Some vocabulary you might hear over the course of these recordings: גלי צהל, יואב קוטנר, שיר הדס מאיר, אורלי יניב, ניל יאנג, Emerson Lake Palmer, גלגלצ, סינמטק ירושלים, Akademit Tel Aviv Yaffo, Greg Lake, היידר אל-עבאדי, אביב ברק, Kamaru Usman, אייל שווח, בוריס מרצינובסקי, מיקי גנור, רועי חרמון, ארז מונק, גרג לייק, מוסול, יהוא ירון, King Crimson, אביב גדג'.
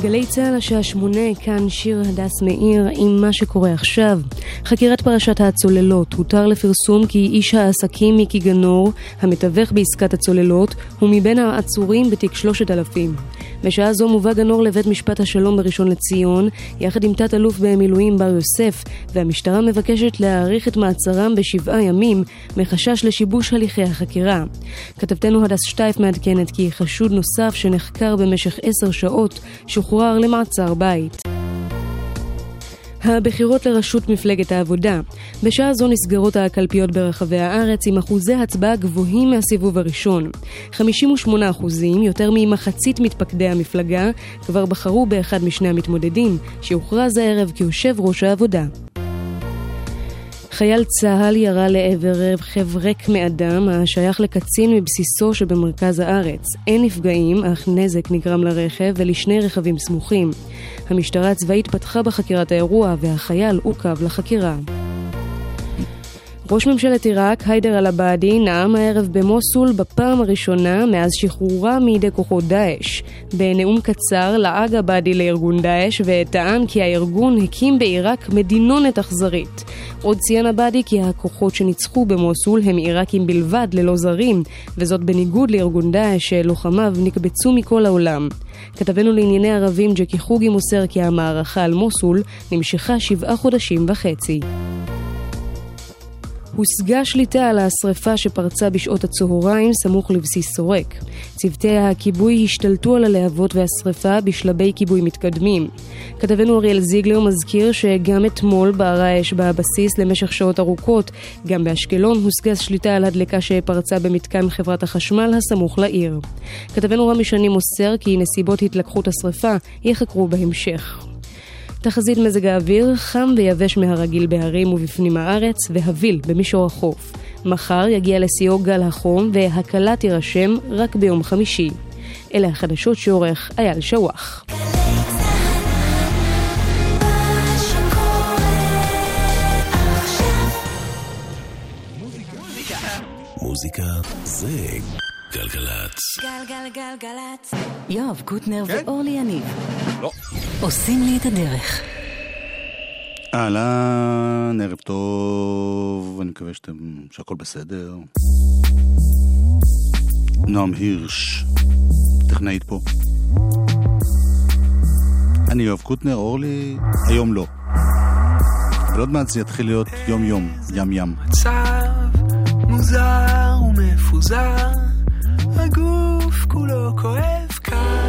גלי צהל השעה 8, כאן שיר הדס מאיר עם מה שקורה עכשיו. חקירת פרשת הצוללות, הותר לפרסום כי איש העסקים מיקי גנור, המתווך בעסקת הצוללות, הוא מבין העצורים בתיק 3,000. בשעה זו מובא גנור לבית משפט השלום בראשון לציון, יחד עם תת אלוף במילואים בר יוסף, והמשטרה מבקשת להאריך את מעצרם ב7 ימים, מחשש לשיבוש הליכי החקירה. כתבתנו הדס שטייף מעדכנת כי חשוד נוסף שנחקר במשך 10 שעות, שוחרר למעצר בית. הבחירות לרשות מפלגת העבודה. בשעה זו נסגרות הקלפיות ברחבי הארץ עם אחוזי הצבעה גבוהים מהסיבוב הראשון. 58%, יותר ממחצית מתפקדי המפלגה, כבר בחרו באחד משני המתמודדים, שהוכרז הערב כיושב ראש העבודה. חייל צהל ירה לעבר חברק מאדם השייך לקצין מבסיסו שבמרכז הארץ. אין נפגעים, אך נזק נגרם לרכב ולשני רכבים סמוכים. המשטרה הצבאית פתחה בחקירת האירוע והחייל עוכב לחקירה. ראש ממשלת עיראק, היידר אל-עבאדי, נאם הערב במוסול בפעם הראשונה מאז שחרורה מידי כוחות דאעש. בנאום קצר לעג עבאדי לארגון דאעש וטען כי הארגון הקים בעיראק מדינונת אכזרית. עוד ציין עבאדי כי הכוחות שניצחו במוסול הם עיראקים בלבד ללא זרים, וזאת בניגוד לארגון דאעש שלוחמיו נקבצו מכל העולם. כתבנו לענייני ערבים ג'קי חוגי מוסר כי המערכה על מוסול נמשכה 7.5 חודשים. הושגה שליטה על השריפה שפרצה בשעות הצהריים סמוך לבסיס סורק. צוותי הכיבוי השתלטו על הלהבות והשריפה בשלבי כיבוי מתקדמים. כתבנו אריאל זיגלר מזכיר שגם אתמול בערה האש בבסיס למשך שעות ארוכות. גם באשקלון הושגה שליטה על הדלקה שפרצה במתקן חברת החשמל הסמוך לעיר. כתבנו רמי שני מוסר כי נסיבות התלקחות השריפה יחקרו בהמשך. תחזית מזג האוויר, חם ויבש מהרגיל בהרים ובפנים הארץ, והביל במישור החוף. מחר יגיע לסיוע גל החום והקלה תירשם רק ביום חמישי. אלה החדשות שעורך אייל שווח. מוזיקה זה גלגלת. גלגלגלגלת. יואב קוטנר ואורלי יניב. לא. עושים לי את הדרך. אהלן, ערב טוב. אני מקווה שהכל בסדר. נועם הירש, טכנאית פה. אני יואב קוטנר, אורלי, היום לא. אבל עוד מעט זה יתחיל להיות יום יום, ים ים. מצב מוזר ומפוזר, הגוף כולו כואב כאן.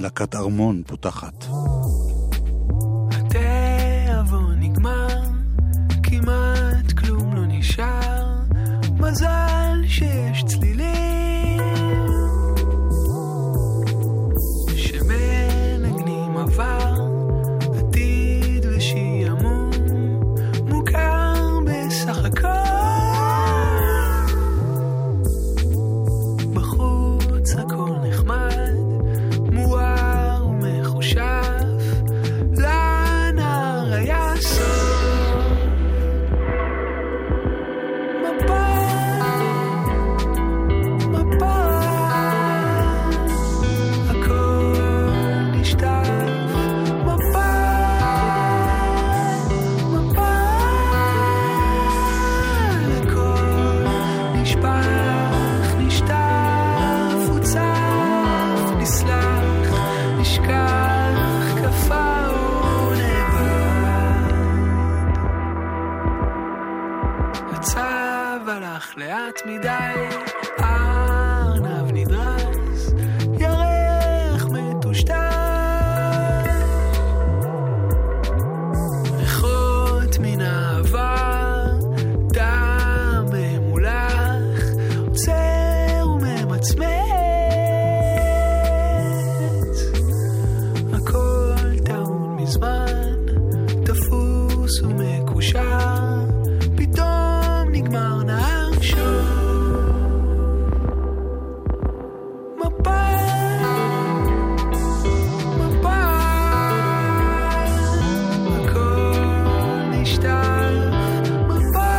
לקת ארמון פותחת. התאבון נגמר, כמעט כלום לא נשאר, מזל שיש צלילים שמנגנים עבר, עתיד ושיעמום מוכר בסך הכל. בחוץ הכל נחמד, מואר ומחושב, לנער היה סוף. מפה, מפה, הכל נשתף. מפה, מפה, הכל נשפך, נשתף, הוצף, נסלם. כך כפה ונבד, הצב הלך לאט מדי, ארנב נדרס, ירח מטושטר, ריחות מן העבר, דם ממולח, עוצר וממצמא. פתאום נגמר נער שוב. מפה, מפה, הכל נשתף. מפה,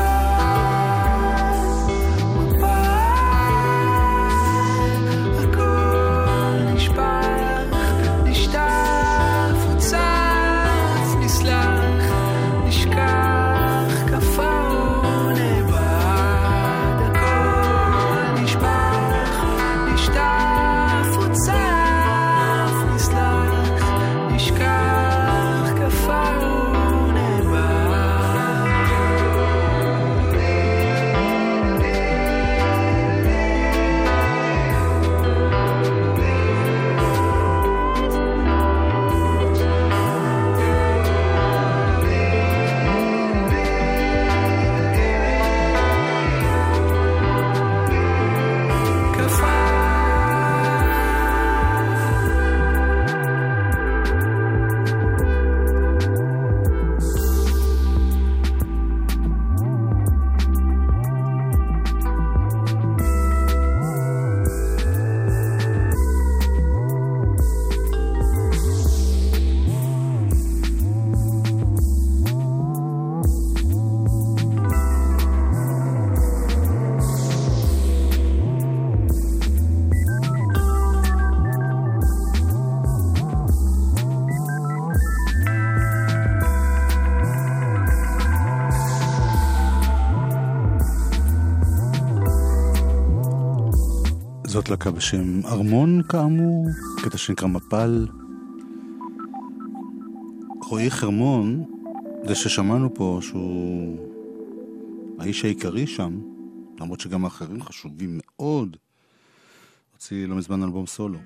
זאת לקה בשם ארמון, כאמור, קטע שנקרא מפל. רועי חרמון, זה ששמענו פה, שהוא האיש העיקרי שם, למרות שגם האחרים חשובים מאוד, הוציא לא מזמן אלבום סולו.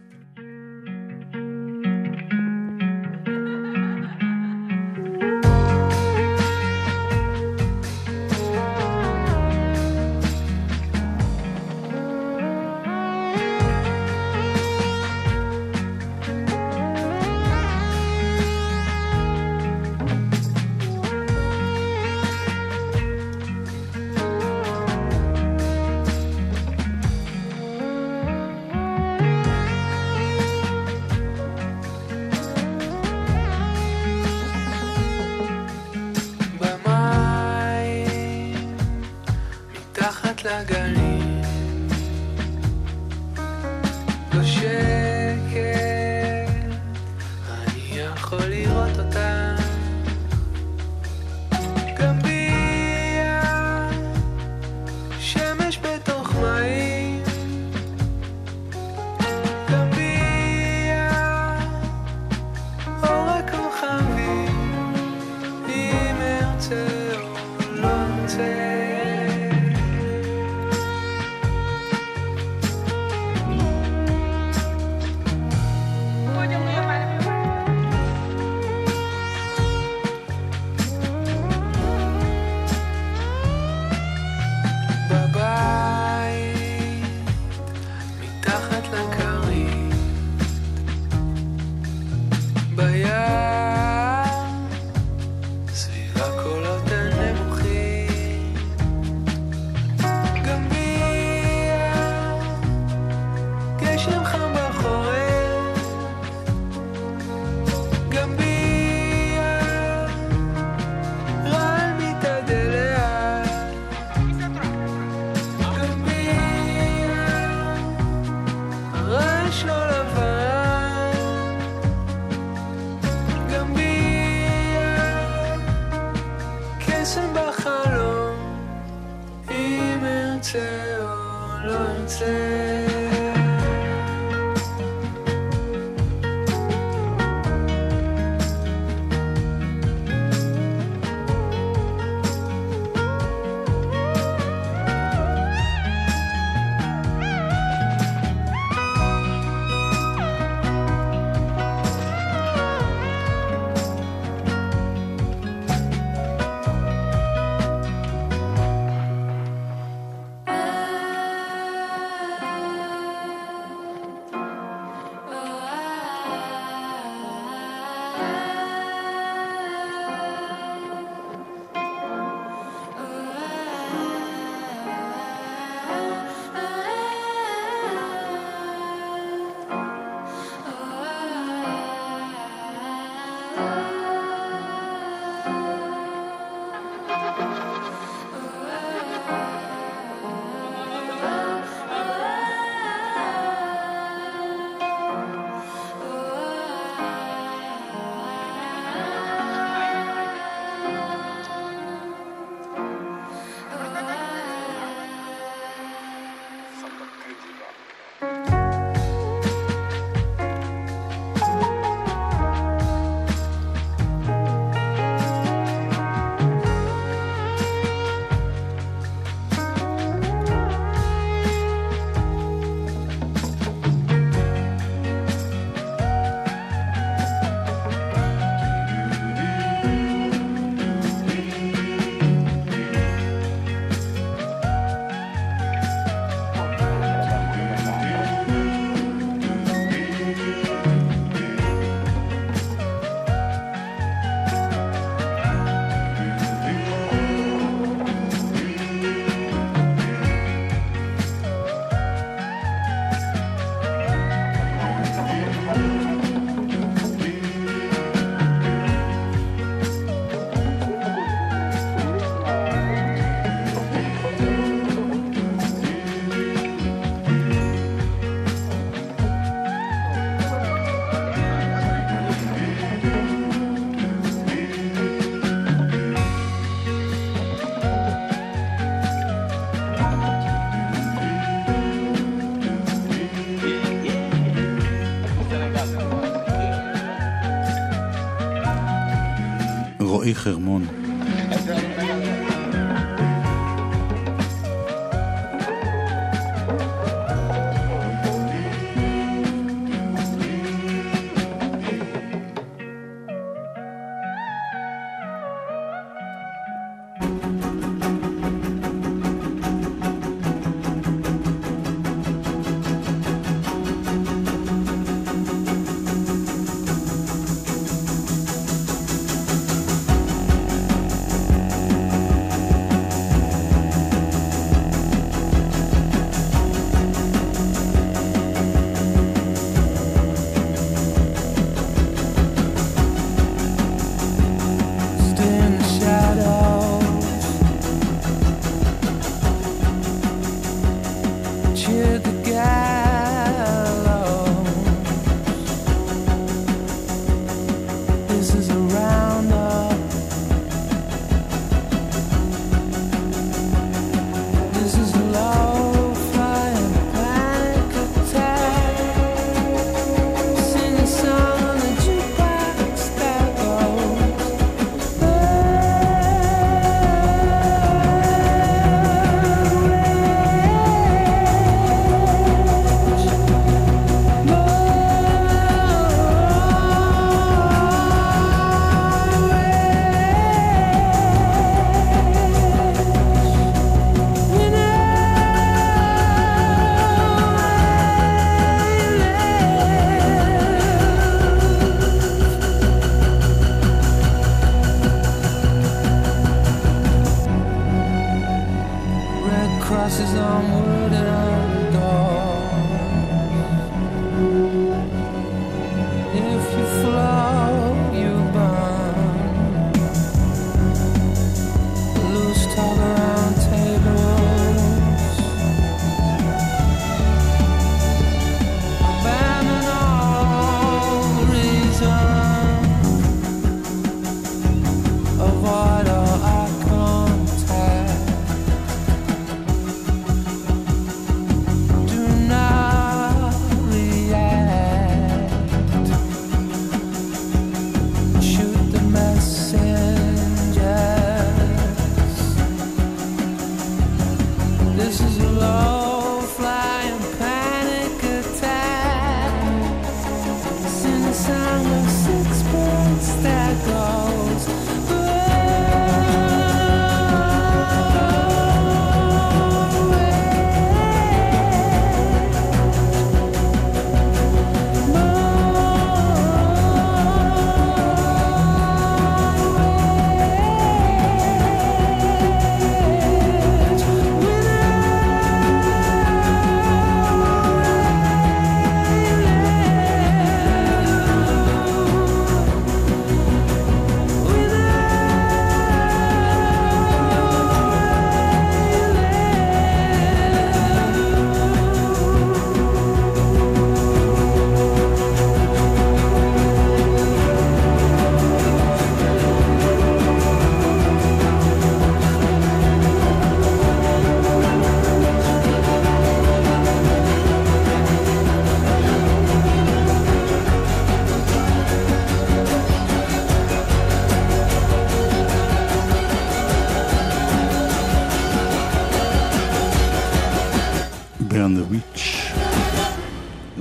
רועי חרמון.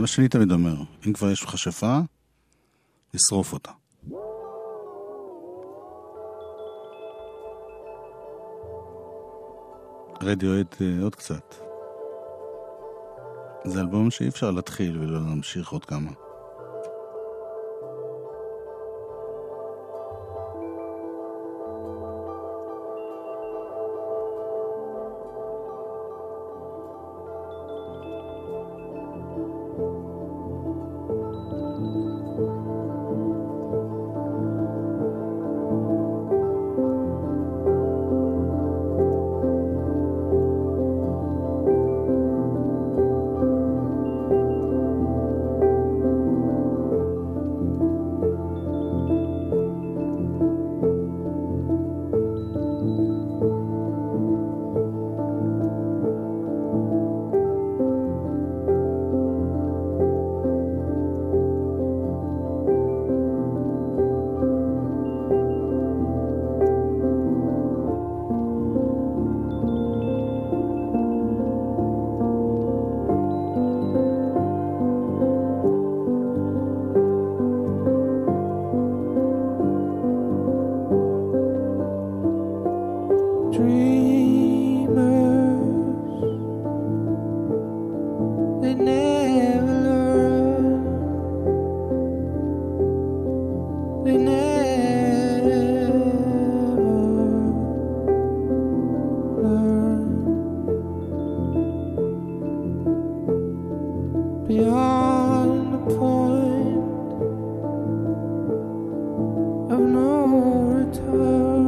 שלי תמיד אומר, אם כבר יש חשפה, לשרוף אותה. רדיואד עוד קצת. זה אלבום שאי אפשר להתחיל ולא להמשיך עוד כמה. dreamers, they never learn, they never learn, beyond the point of no return.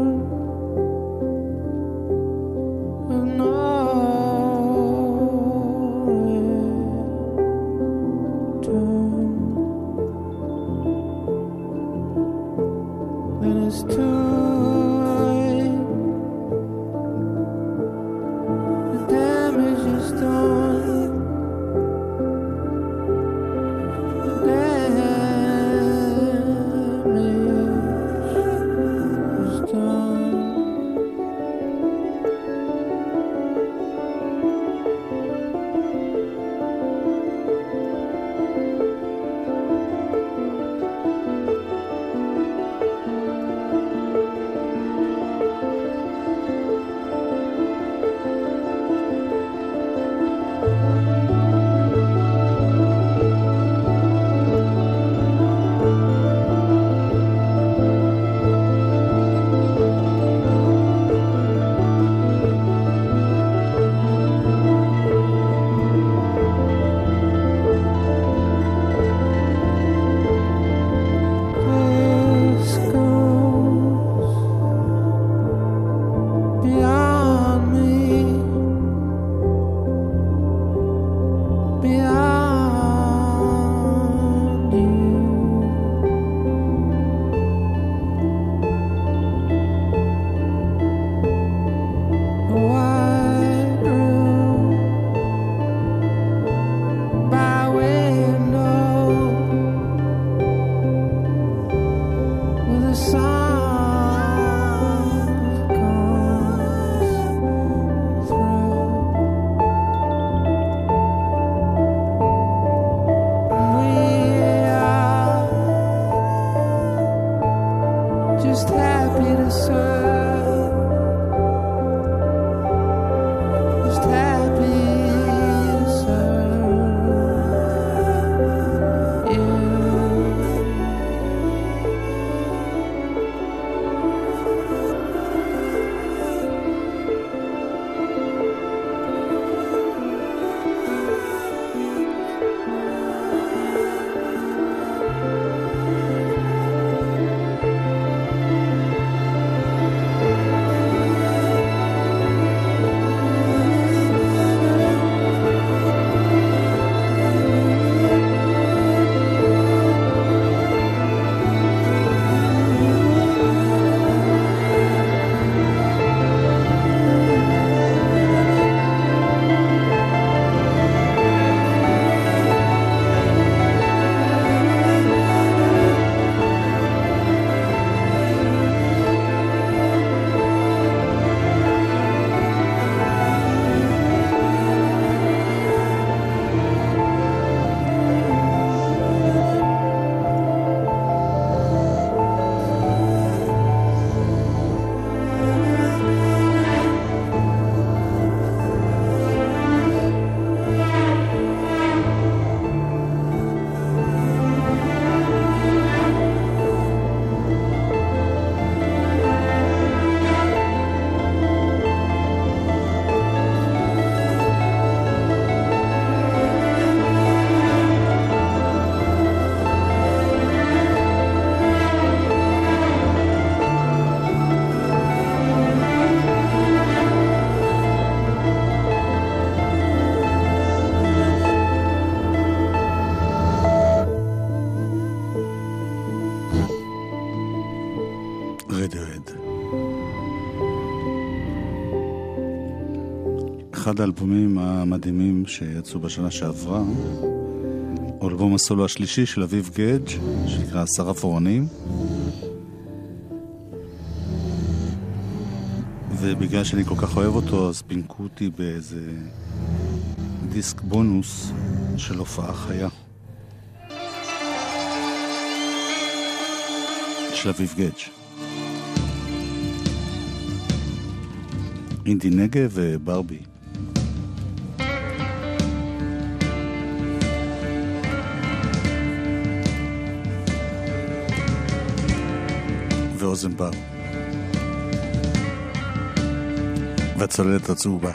אחד האלבומים המדהימים שיצאו בשנה שעברה הוא אלבום הסולו השלישי של אביב גדג' שנקרא 10 פורעונים, ובגלל שאני כל כך אוהב אותו אז פינקו אותי באיזה דיסק בונוס של הופעה חיה של אביב גדג'. אינדי נגב וברבי. ואוזן בר. והצוללת הצהובה.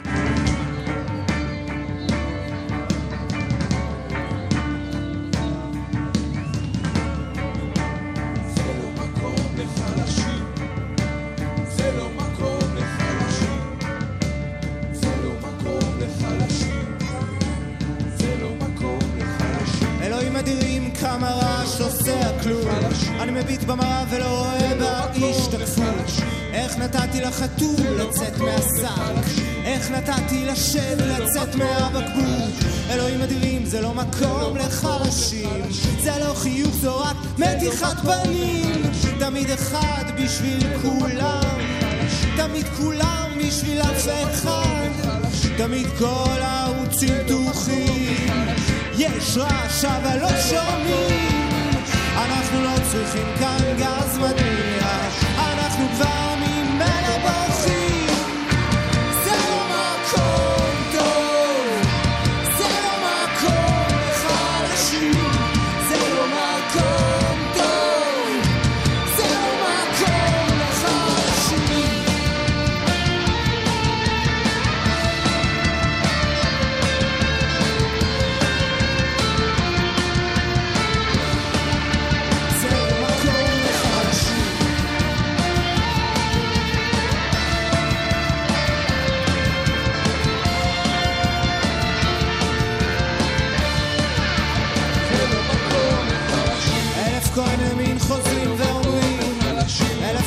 במראה ולא רואה באיש תקפות. איך נתתי לחתול לצאת מהסק, איך נתתי לשד לצאת מהבקבוק. אלוהים אדירים, זה לא מקום לחרשים, זה לא חיוך, זו רק מתיחת פנים. תמיד אחד בשביל כולם, תמיד כולם בשביל אף אחד, תמיד כל הערוצים פתוחים, יש רעש אבל לא שומעים. אנחנו לא צריכים כאן גז מדמיע, אנחנו כבר ממנו בורחים. זה לא מקום טוב, זה לא מקום לחלשים, זה לא מקום טוב, זה לא מקום לחלשים.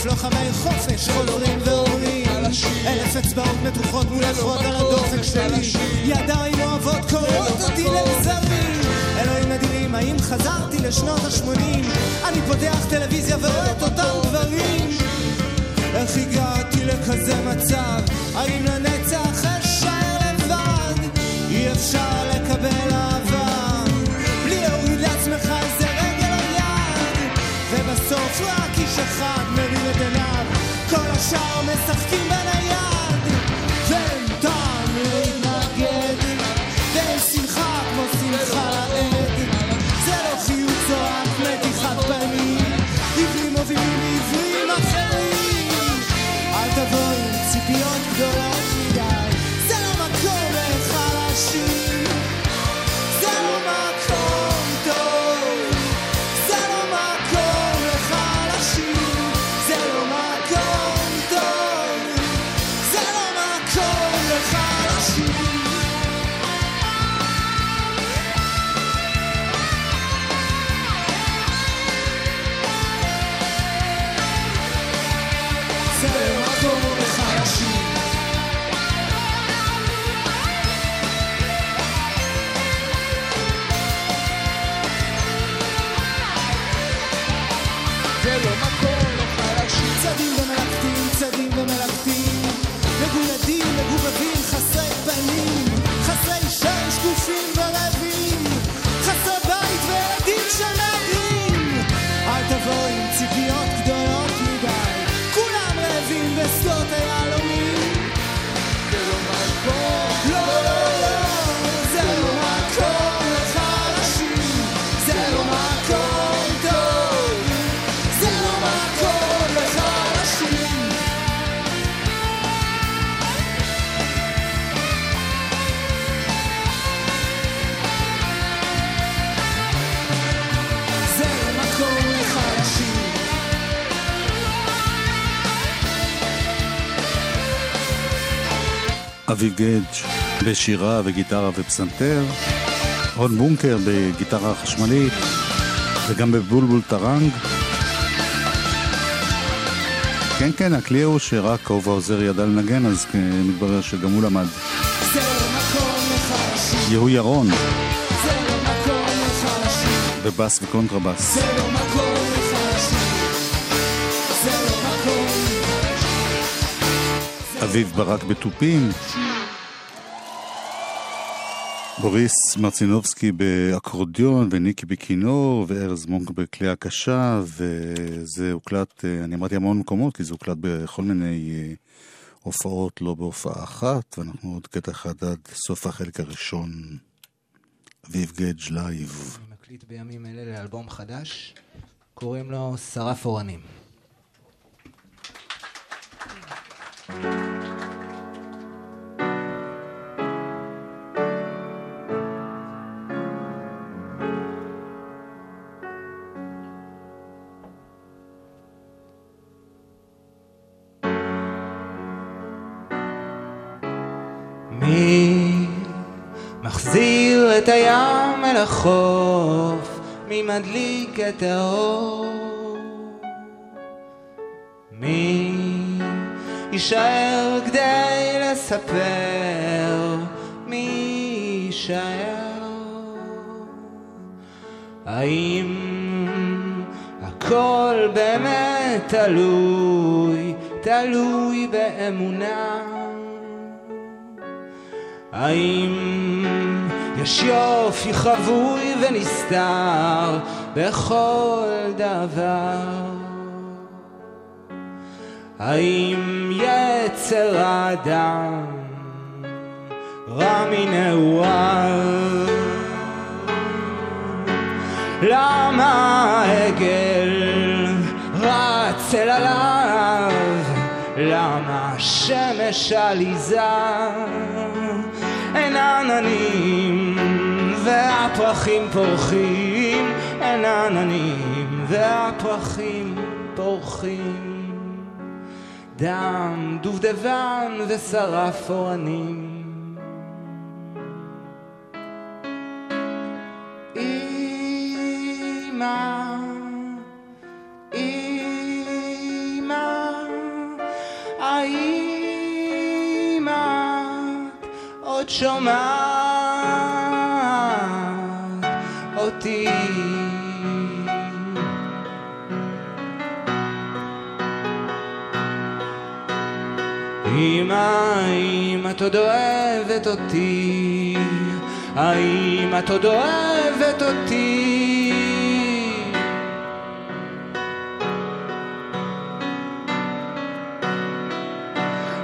לוחמי חופש חוזרים ועורים, אלף אצבעות מתוחות מולחות על הדופק שלי, ידיים אוהבות קוראות אותי לזרים. אלוהים אדירים, האם חזרתי לשנות ה-80? אני פותח טלוויזיה ורואה את אותם דברים. איך הגעתי לכזה מצב? האם לנצח אשאר לבד? אי אפשר לקבל אהבה בלי להוריד לעצמך איזה רגל או יד, ובסוף רק איש אחד מרים את עיניו, כל השאר משחקים בנייד. ואין טעם להתנגד, ואין שמחה כמו שמחה לעד, זה לא חיוך, זו רק מתיחת פנים. עברים מובילים לעברים אחרים, אל תבוא עם ציפיות גדולות מדי, זה לא מקום לחלשים, זה לא מקום טוב, זה לא מקום לחלשים, זה לא מקום טוב, זה לא מקום לחלשים. זה לא מקום לחלשים. צדים ומלקטים, צדים ומלקטים, מגולדים, מגובבים, חסרי פנים, חסרי שם, שקופים ורבים, חסרי בית וילדים שנגרים. אל תבוא עם ציפיות גדולות מדי, כולם רעבים בשדות היהלומים. זה לא מקום, לא, לא, לא, זה לא מקום לחלשים, זה לא מקום טוב, זה לא מקום לחלשים. זה לא מקום לחלשים. אביב גדג' בשירה וגיטרה ופסנתר, רון בונקר בגיטרה חשמלית וגם בבולבול טרנג. כן, כן, הכלי הוא שרק קוב העוזר ידע לנגן, אז מתברר שגם הוא למד. יהוא ירון בבאס וקונטרבאס. אביב ברק בטופים, בוריס מרצינובסקי באקורדיון וניקי בכינור וארז מונק בכלי הקשה. וזה הוקלט, אני אמרתי המון מקומות כי זה הוקלט בכל מיני הופעות לא בהופעה אחת, ואנחנו עוד קטע אחד עד סוף החלק הראשון. אביב גדג' לייב. אני מקליט בימים אלה לאלבום חדש, קוראים לו שרף אורנים. מי מחזיר את הים אל החוף, מי מדליק את האור, מי יישאר כדי לספר, מי יישאר? האם הכל באמת תלוי, תלוי באמונה? האם יש יופי חבוי ונסתר בכל דבר? האם יצר האדם רע מנעוריו? למה העגל רץ אל הלהב? למה השמש עליזה? אין עננים והפרחים פורחים, אין עננים והפרחים פורחים, דם דובדבן ושרף אורנים. אמא, אמא, האמא עוד שומעת אותי? אמא, אמא, את עוד אוהבת אותי? אמא, את עוד אוהבת אותי?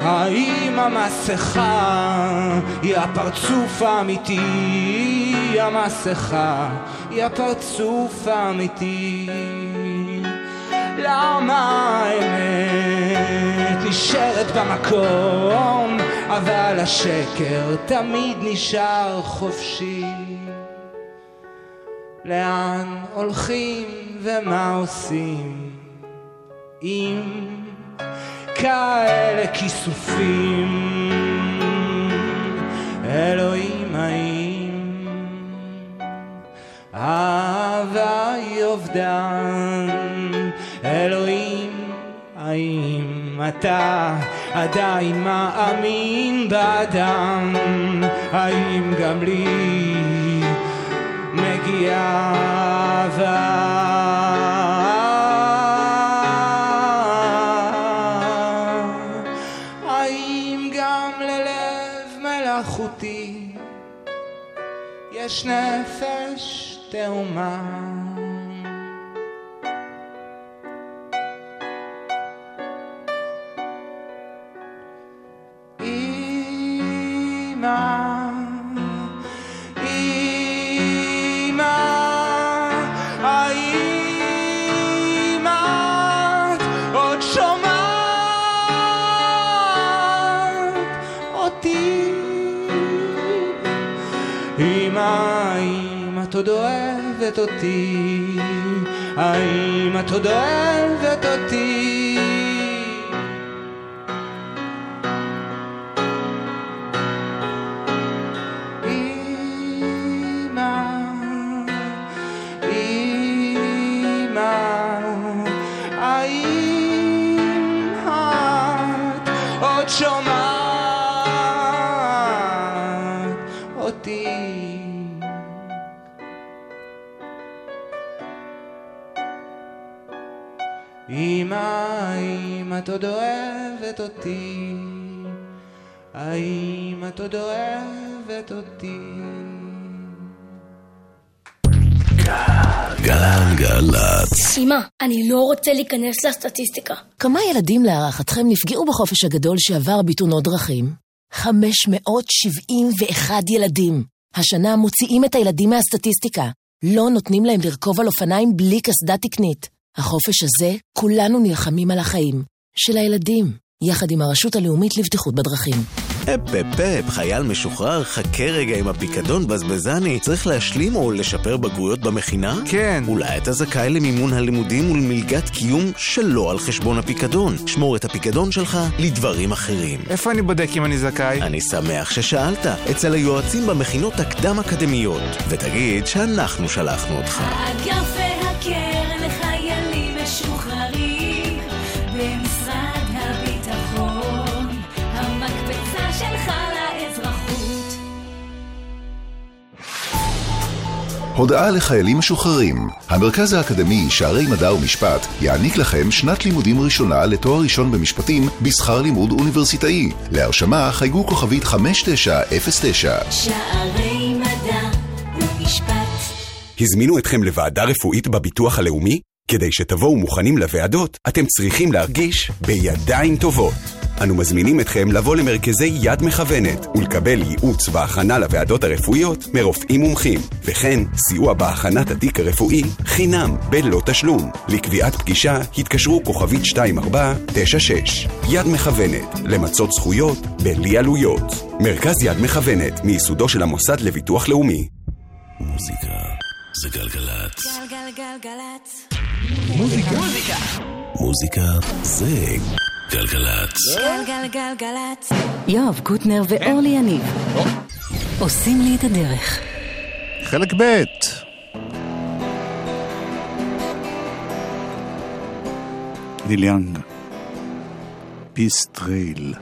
האם המסכה היא הפרצוף האמיתי? המסכה היא הפרצוף האמיתי. למה האמת נשארת במקום, אבל השקר תמיד נשאר חופשי? לאן הולכים ומה עושים אם כאלה כיסופים? אלוהים, האם אהבה היא אובדן? אלוהים, האם אתה עדיין מאמין באדם? האם גם לי מגיעה אהבה? יש נפש תאומה. אמא, אמא, האמא עוד שומעת אותי? האם את עוד אוהבת אותי? האם את עוד אוהבת אותי? אמא, אמא, האם את עוד שומעת אותי? אמא, אמא, את עוד אוהבת אותי? האם את עוד אוהבת אותי? גלגלצ. אמא, אני לא רוצה להיכנס לסטטיסטיקה. כמה ילדים להערכתכם נפגעו בחופש הגדול שעבר בתאונות דרכים? 571 ילדים. השנה מוציאים את הילדים מהסטטיסטיקה. לא נותנים להם לרכוב על אופניים בלי קסדה תקנית. החופש הזה, כולנו נלחמים על החיים. של הילדים, יחד עם הרשות הלאומית לבטיחות בדרכים. אפ, חייל משוחרר, חכה רגע עם הפיקדון בזבזני. צריך להשלים או לשפר בגרויות במכינה? כן. אולי אתה זכאי למימון הלימודים ולמלגת קיום שלא על חשבון הפיקדון. שמור את הפיקדון שלך לדברים אחרים. איפה אני בודק אם אני זכאי? אני שמח ששאלת. אצל היועצים במכינות הקדם אקדמיות. ותגיד שאנחנו שלחנו אותך. האגף והקרן לחיילים משוחררים במשרד הביטחון. המקפצה שלך לאזרחות. הודעה לחיילים משוחררים. המרכז האקדמי שערי מדע ומשפט יעניק לכם שנת לימודים ראשונה לתואר ראשון במשפטים בשכר לימוד אוניברסיטאי. להרשמה חייגו כוכבית 5909. שערי מדע ומשפט. הזמינו אתכם לוועדה רפואית בביטוח הלאומי? כדי שתבואו מוכנים לוועדות, אתם צריכים להרגיש בידיים טובות. אנו מזמינים אתכם לבוא למרכזי יד מכוונת ולקבל ייעוץ בהכנה לוועדות הרפואיות מרופאים מומחים, וכן סיוע בהכנת התיק הרפואי חינם בלא תשלום. לקביעת פגישה התקשרו כוכבית 2496. יד מכוונת, למצות זכויות בלי עלויות. מרכז יד מכוונת, מיסודו של המוסד לביטוח לאומי. מוזיקה זה גלגלצ. גלגלגלגלצ. מוזיקה. מוזיקה. מוזיקה זה גלגלצ. גלגלגלגלצ. יואב קוטנר ואורלי יניב עושים לי את הדרך. חלק ב'. ליליאנה פיסטריל.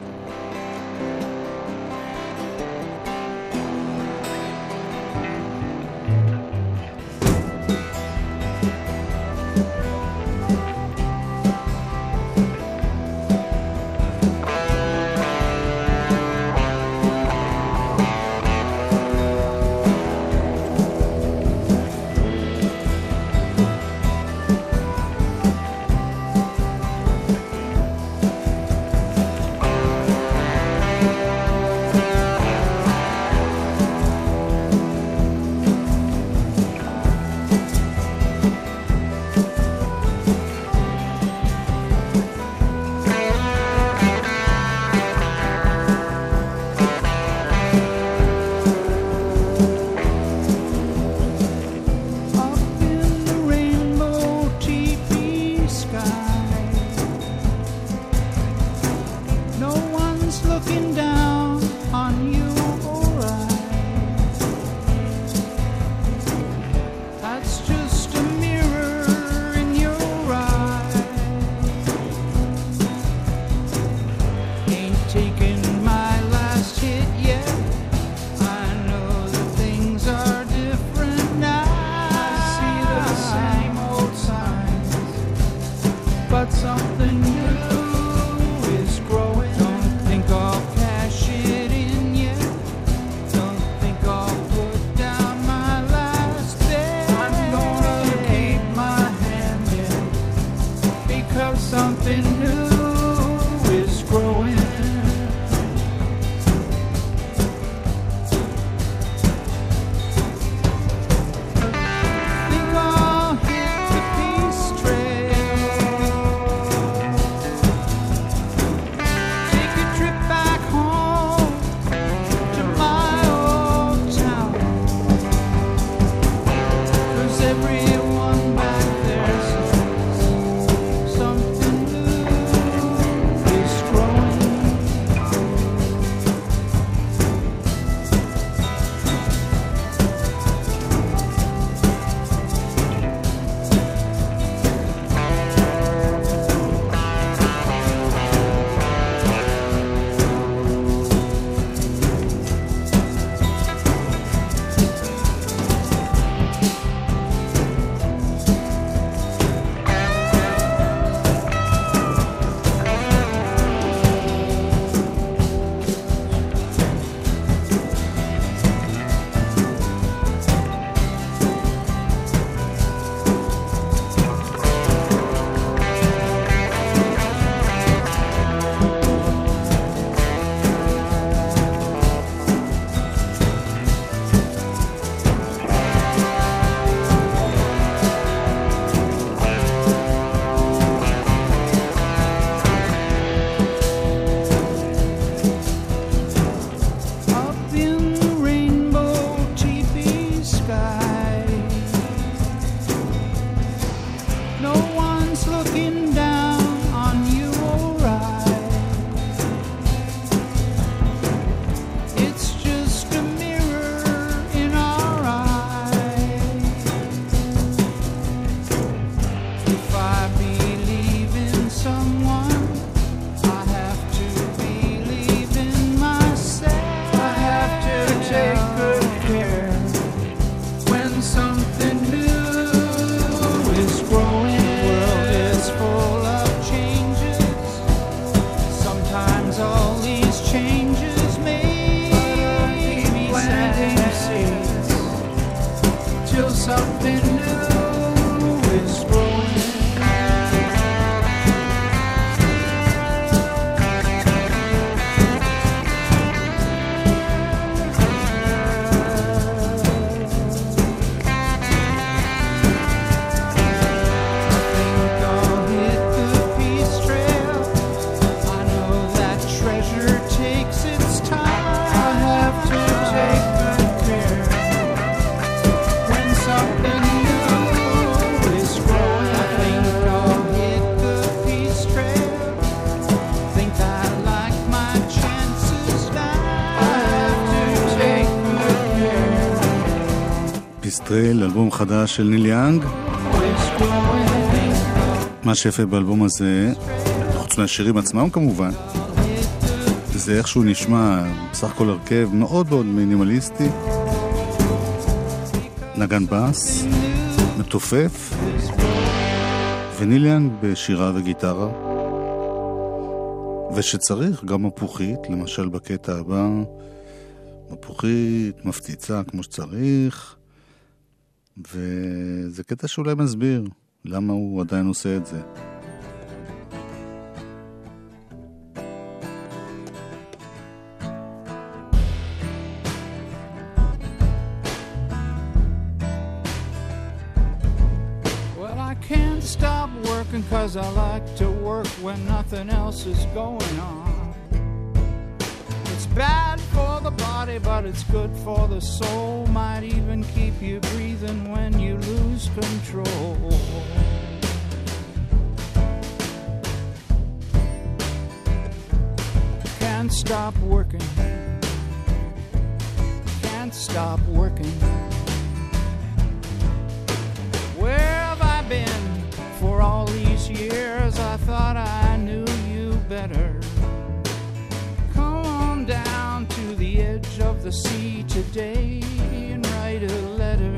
something new is growing. פיסטרל, אלבום חדש של ניל יאנג. מה שיפה באלבום הזה, חוץ מהשירים עצמם כמובן, זה איך שהוא נשמע. בסך הכל הרכב מאוד מאוד מינימליסטי, נגן בס מתופף וניל יאנג בשירה וגיטרה, ושצריך גם מפוחית, למשל בקטע הבא מפוחית מפציצה כמו שצריך, וזה קטע שאולי מסביר למה הוא עדיין עושה את זה. Well, I can't stop working cause I like to work when nothing else is going on. It's bad for the body but it's good for the soul. Might even keep you breathing when you lose control. Can't stop working. Can't stop working. Where have I been for all these years? I thought I knew you better. Down to the edge of the sea today and write a letter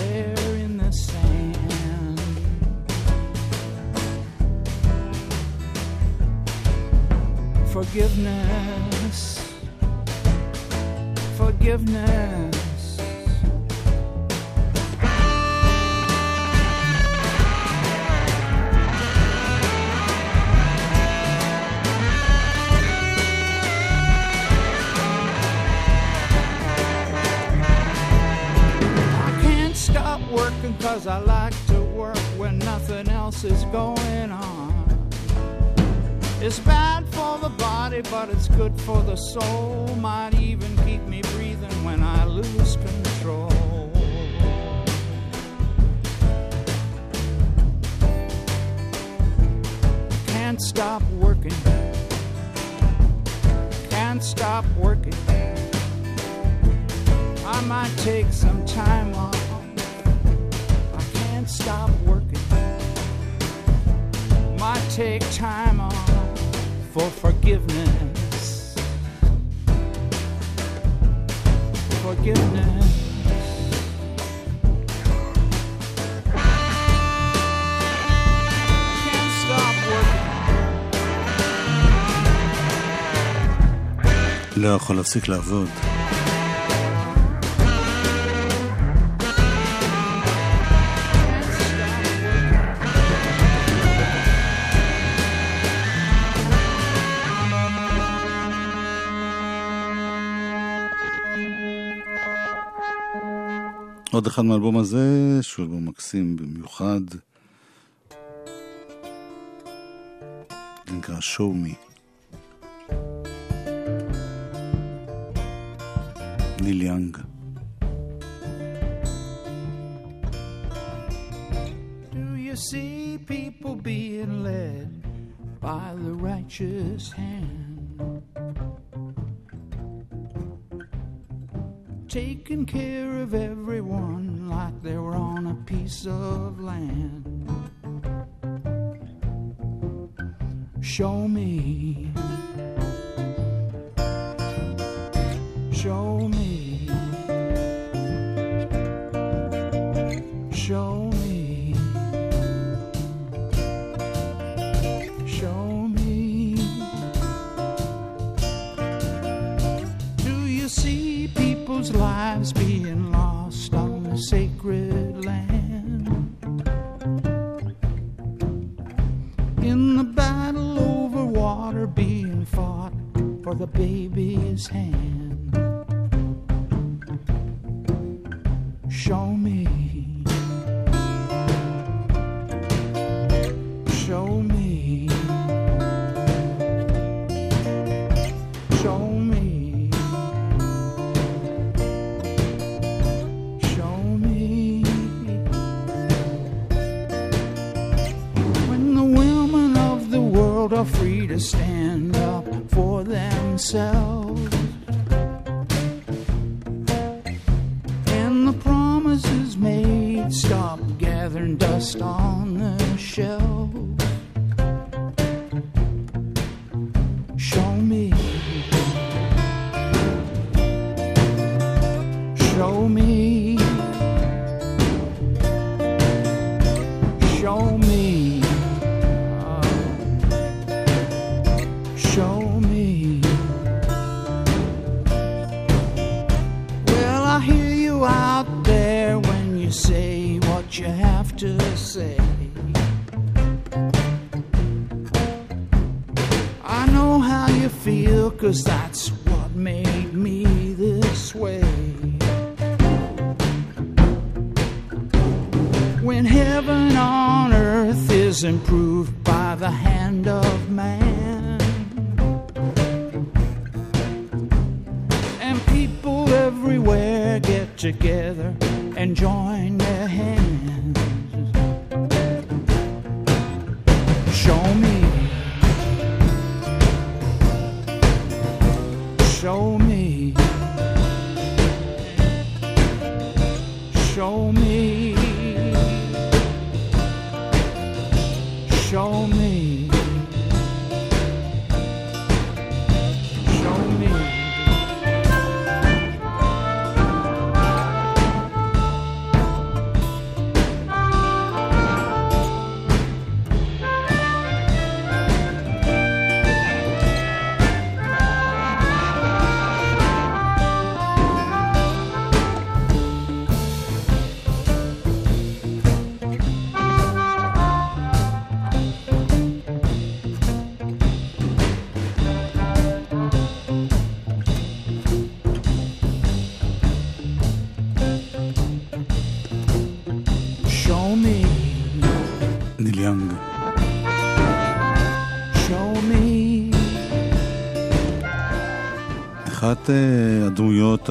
there in the sand. Forgiveness, forgiveness. Cause I like to work when nothing else is going on. It's bad for the body but it's good for the soul. Might even keep me breathing when I lose control. Can't stop working. Can't stop working. I might take some time off. Stop working. Might take time off for forgiveness. Forgiveness. Can't stop working. לא יכול להפסיק לעבוד. עוד אחד מהאלבום הזה, שהוא אלבום מקסים במיוחד, נקרא Show Me. ניל יאנג. Do you see people being led by the righteous hand? Taking care of everyone like they were on a piece of land. Show me. Show me. Show me. Show me. Do you see people's lives being lost on the sacred baby's hand. Show me. Are free to stand up for themselves, and the promises made stop gathering dust on the shelves. Show me. Show me. Well, I hear you out there when you say what you have to say. I know how you feel, 'cause that's what made me this way. When heaven on earth is improved by the hand of man, everywhere get together and join their hands. Show me. אחת הדמויות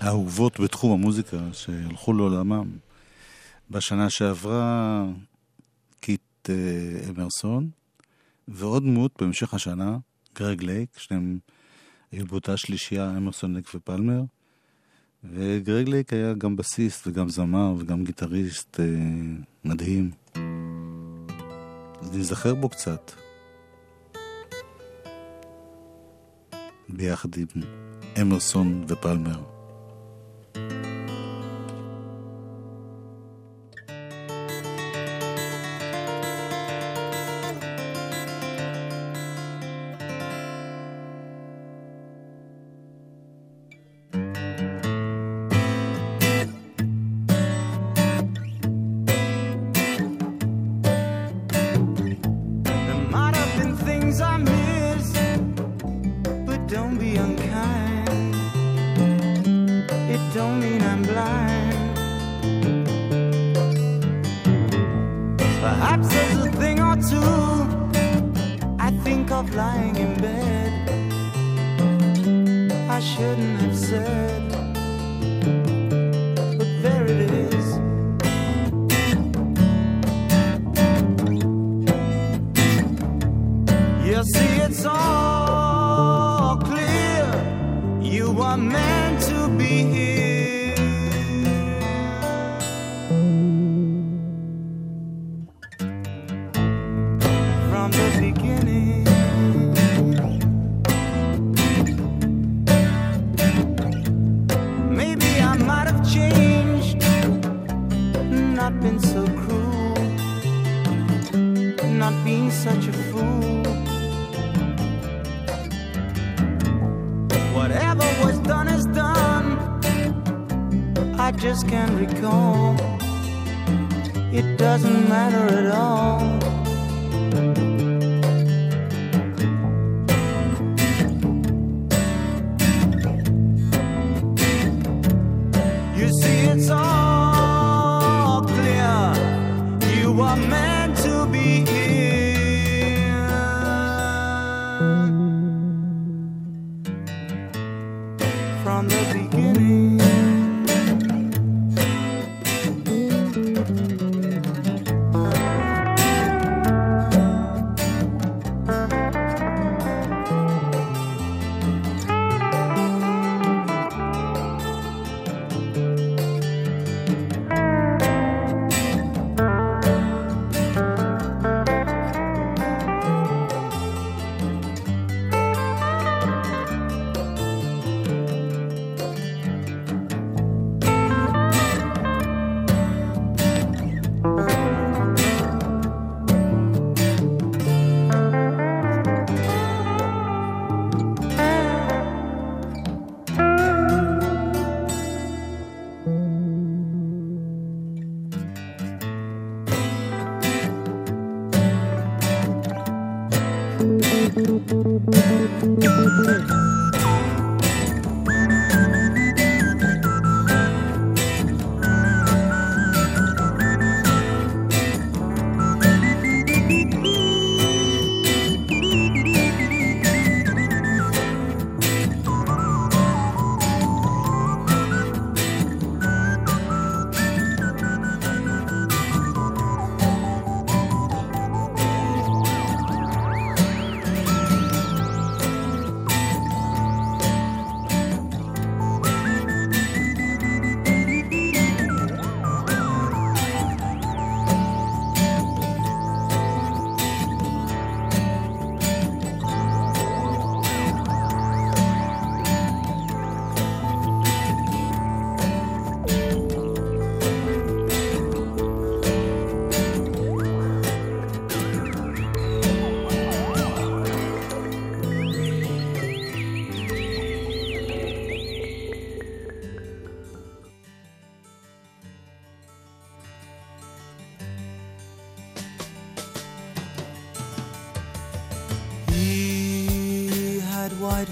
האהובות בתחום המוזיקה שהלכו לעולמם בשנה שעברה, קיט אמרסון, ועוד דמות במשך השנה, גרג לייק, שניהם היו באותה שלישייה, אמרסון לייק ופלמר, וגרג לייק היה גם בסיסט וגם זמר וגם גיטריסט מדהים, אז נזכר בו קצת ביחד עם אמרסון ופלמר. from the beginning.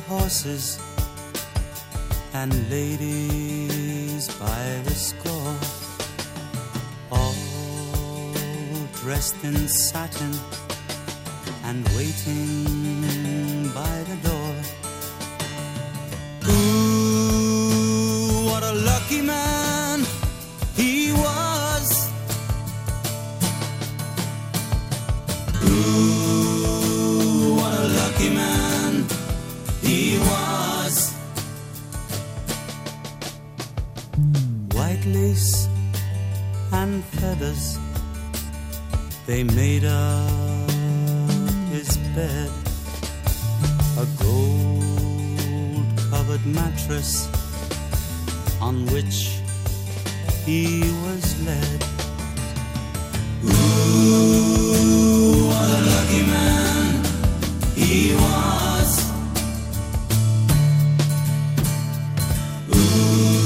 Horses and ladies by the score, all dressed in satin and waiting by the door. Ooh, what a lucky man he was. Ooh, what a lucky man he was. White lace and feathers, they made up his bed. A gold-covered mattress on which he was led. Ooh, what a lucky man he was. Ooh.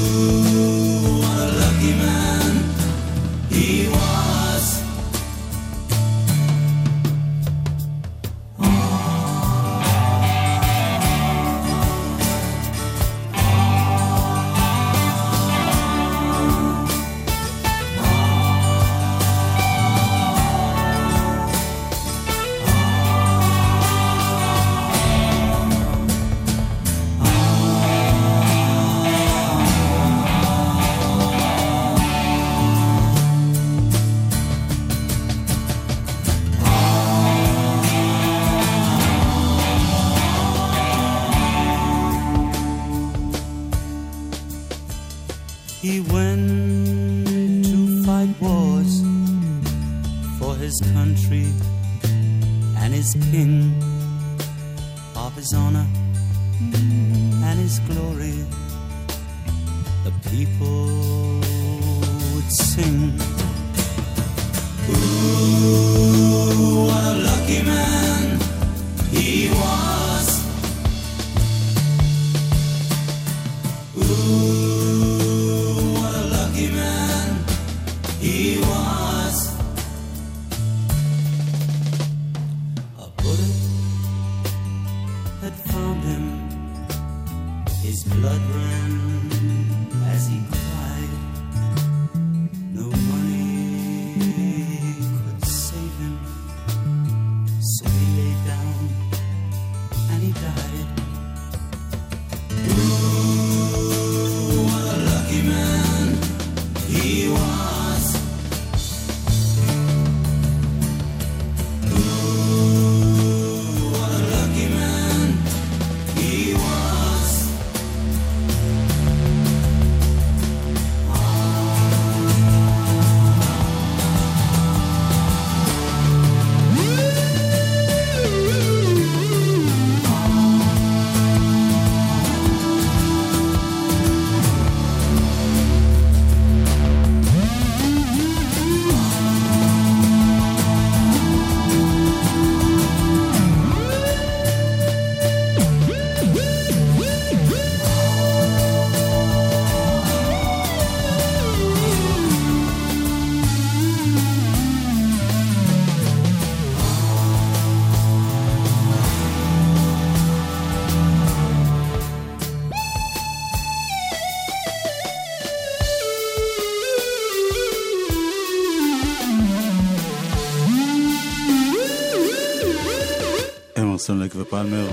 אמרסון לייק ופלמר,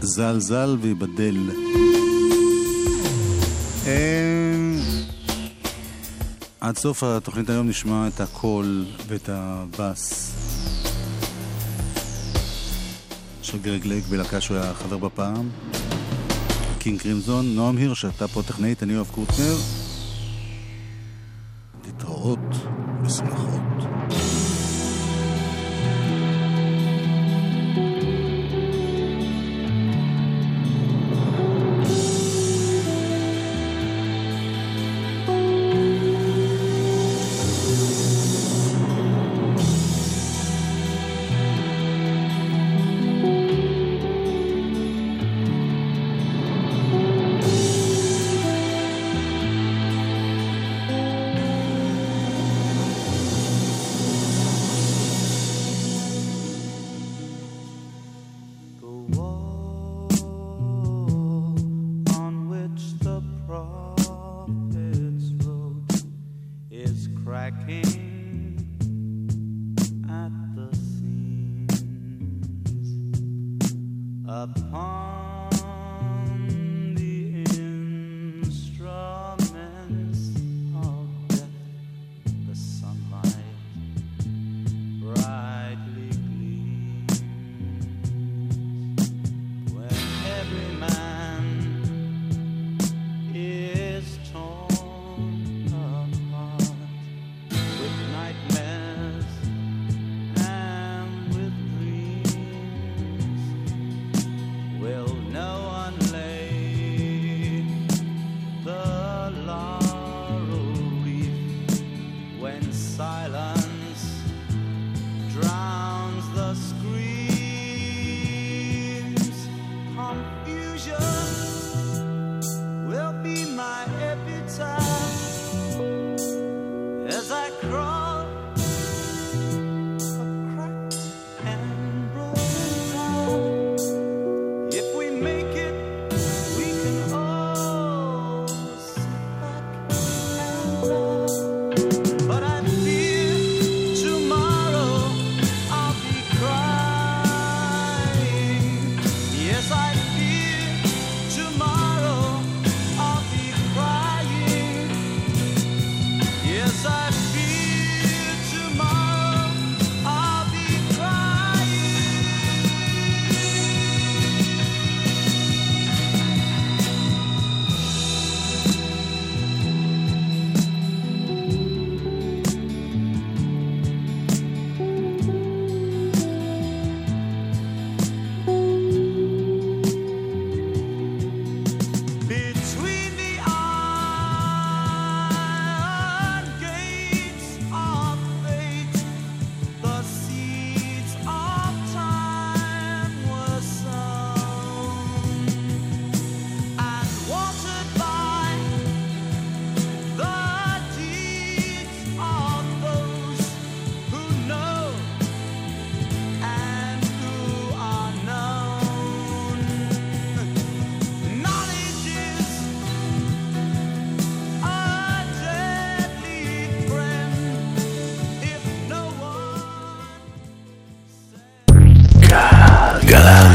זל זל ויבדל. עד סוף התוכנית היום נשמע את הקול ואת הבאס של גרג לייק בלהקה שהוא היה חבר בפעם, קינג קרימזון. נועם היר שאתה פה טכנאית, אני יואב קוטנר, להתראות ושמחות.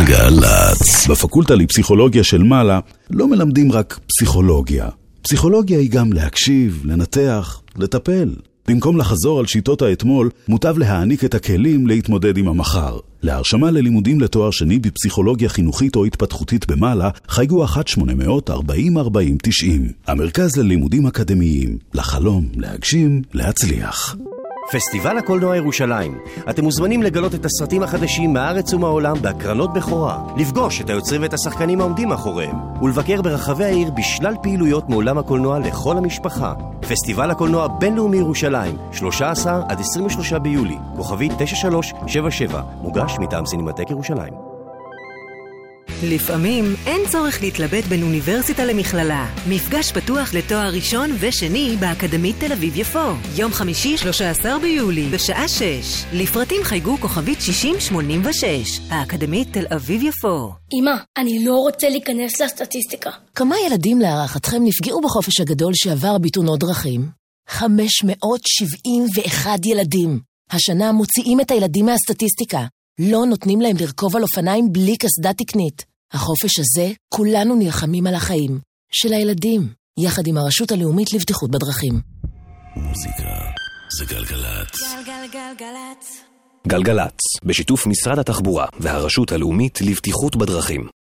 גלגלצ. בפקולטה לפסיכולוגיה של מעלה לא מלמדים רק פסיכולוגיה. פסיכולוגיה היא גם להקשיב, לנתח, לטפל. במקום לחזור על שיטות האתמול, מוטב להעניק את הכלים להתמודד עם המחר. להרשמה ללימודים לתואר שני בפסיכולוגיה חינוכית או התפתחותית במעלה, חייגו 1-800-40-40-90. המרכז ללימודים אקדמיים. לחלום, להגשים, להצליח. פסטיבל הקולנוע ירושלים. אתם מוזמנים לגלות את הסרטים החדשים מהארץ ומהעולם בהקרנות בכורה, לפגוש את היוצרים ואת השחקנים העומדים מאחוריהם, ולבקר ברחבי העיר בשלל פעילויות מעולם הקולנוע לכל המשפחה. פסטיבל הקולנוע בינלאומי ירושלים, 13 עד 23 ביולי, כוכבית 9377, מוגש מטעם סינמטק ירושלים. לפעמים אין צורך להתלבט בין אוניברסיטה למכללה. מפגש פתוח לתואר ראשון ושני באקדמית תל אביב יפו. יום חמישי 13 ביולי בשעה 6. לפרטים חייגו כוכבית 6086. האקדמית תל אביב יפו. אמא, אני לא רוצה להיכנס לסטטיסטיקה. כמה ילדים להערכתכם נפגעו בחופש הגדול שעבר בתאונות דרכים? 571 ילדים. השנה מוציאים את הילדים מהסטטיסטיקה. לא נותנים להם לרכוב על אופניים בלי קסדה תקנית. החופש הזה, כולנו נלחמים על החיים של הילדים, יחד עם הרשות הלאומית לבטיחות בדרכים. מוזיקה זה גלגלת. גלגלת. גלגלת, בשיתוף משרד התחבורה והרשות הלאומית לבטיחות בדרכים.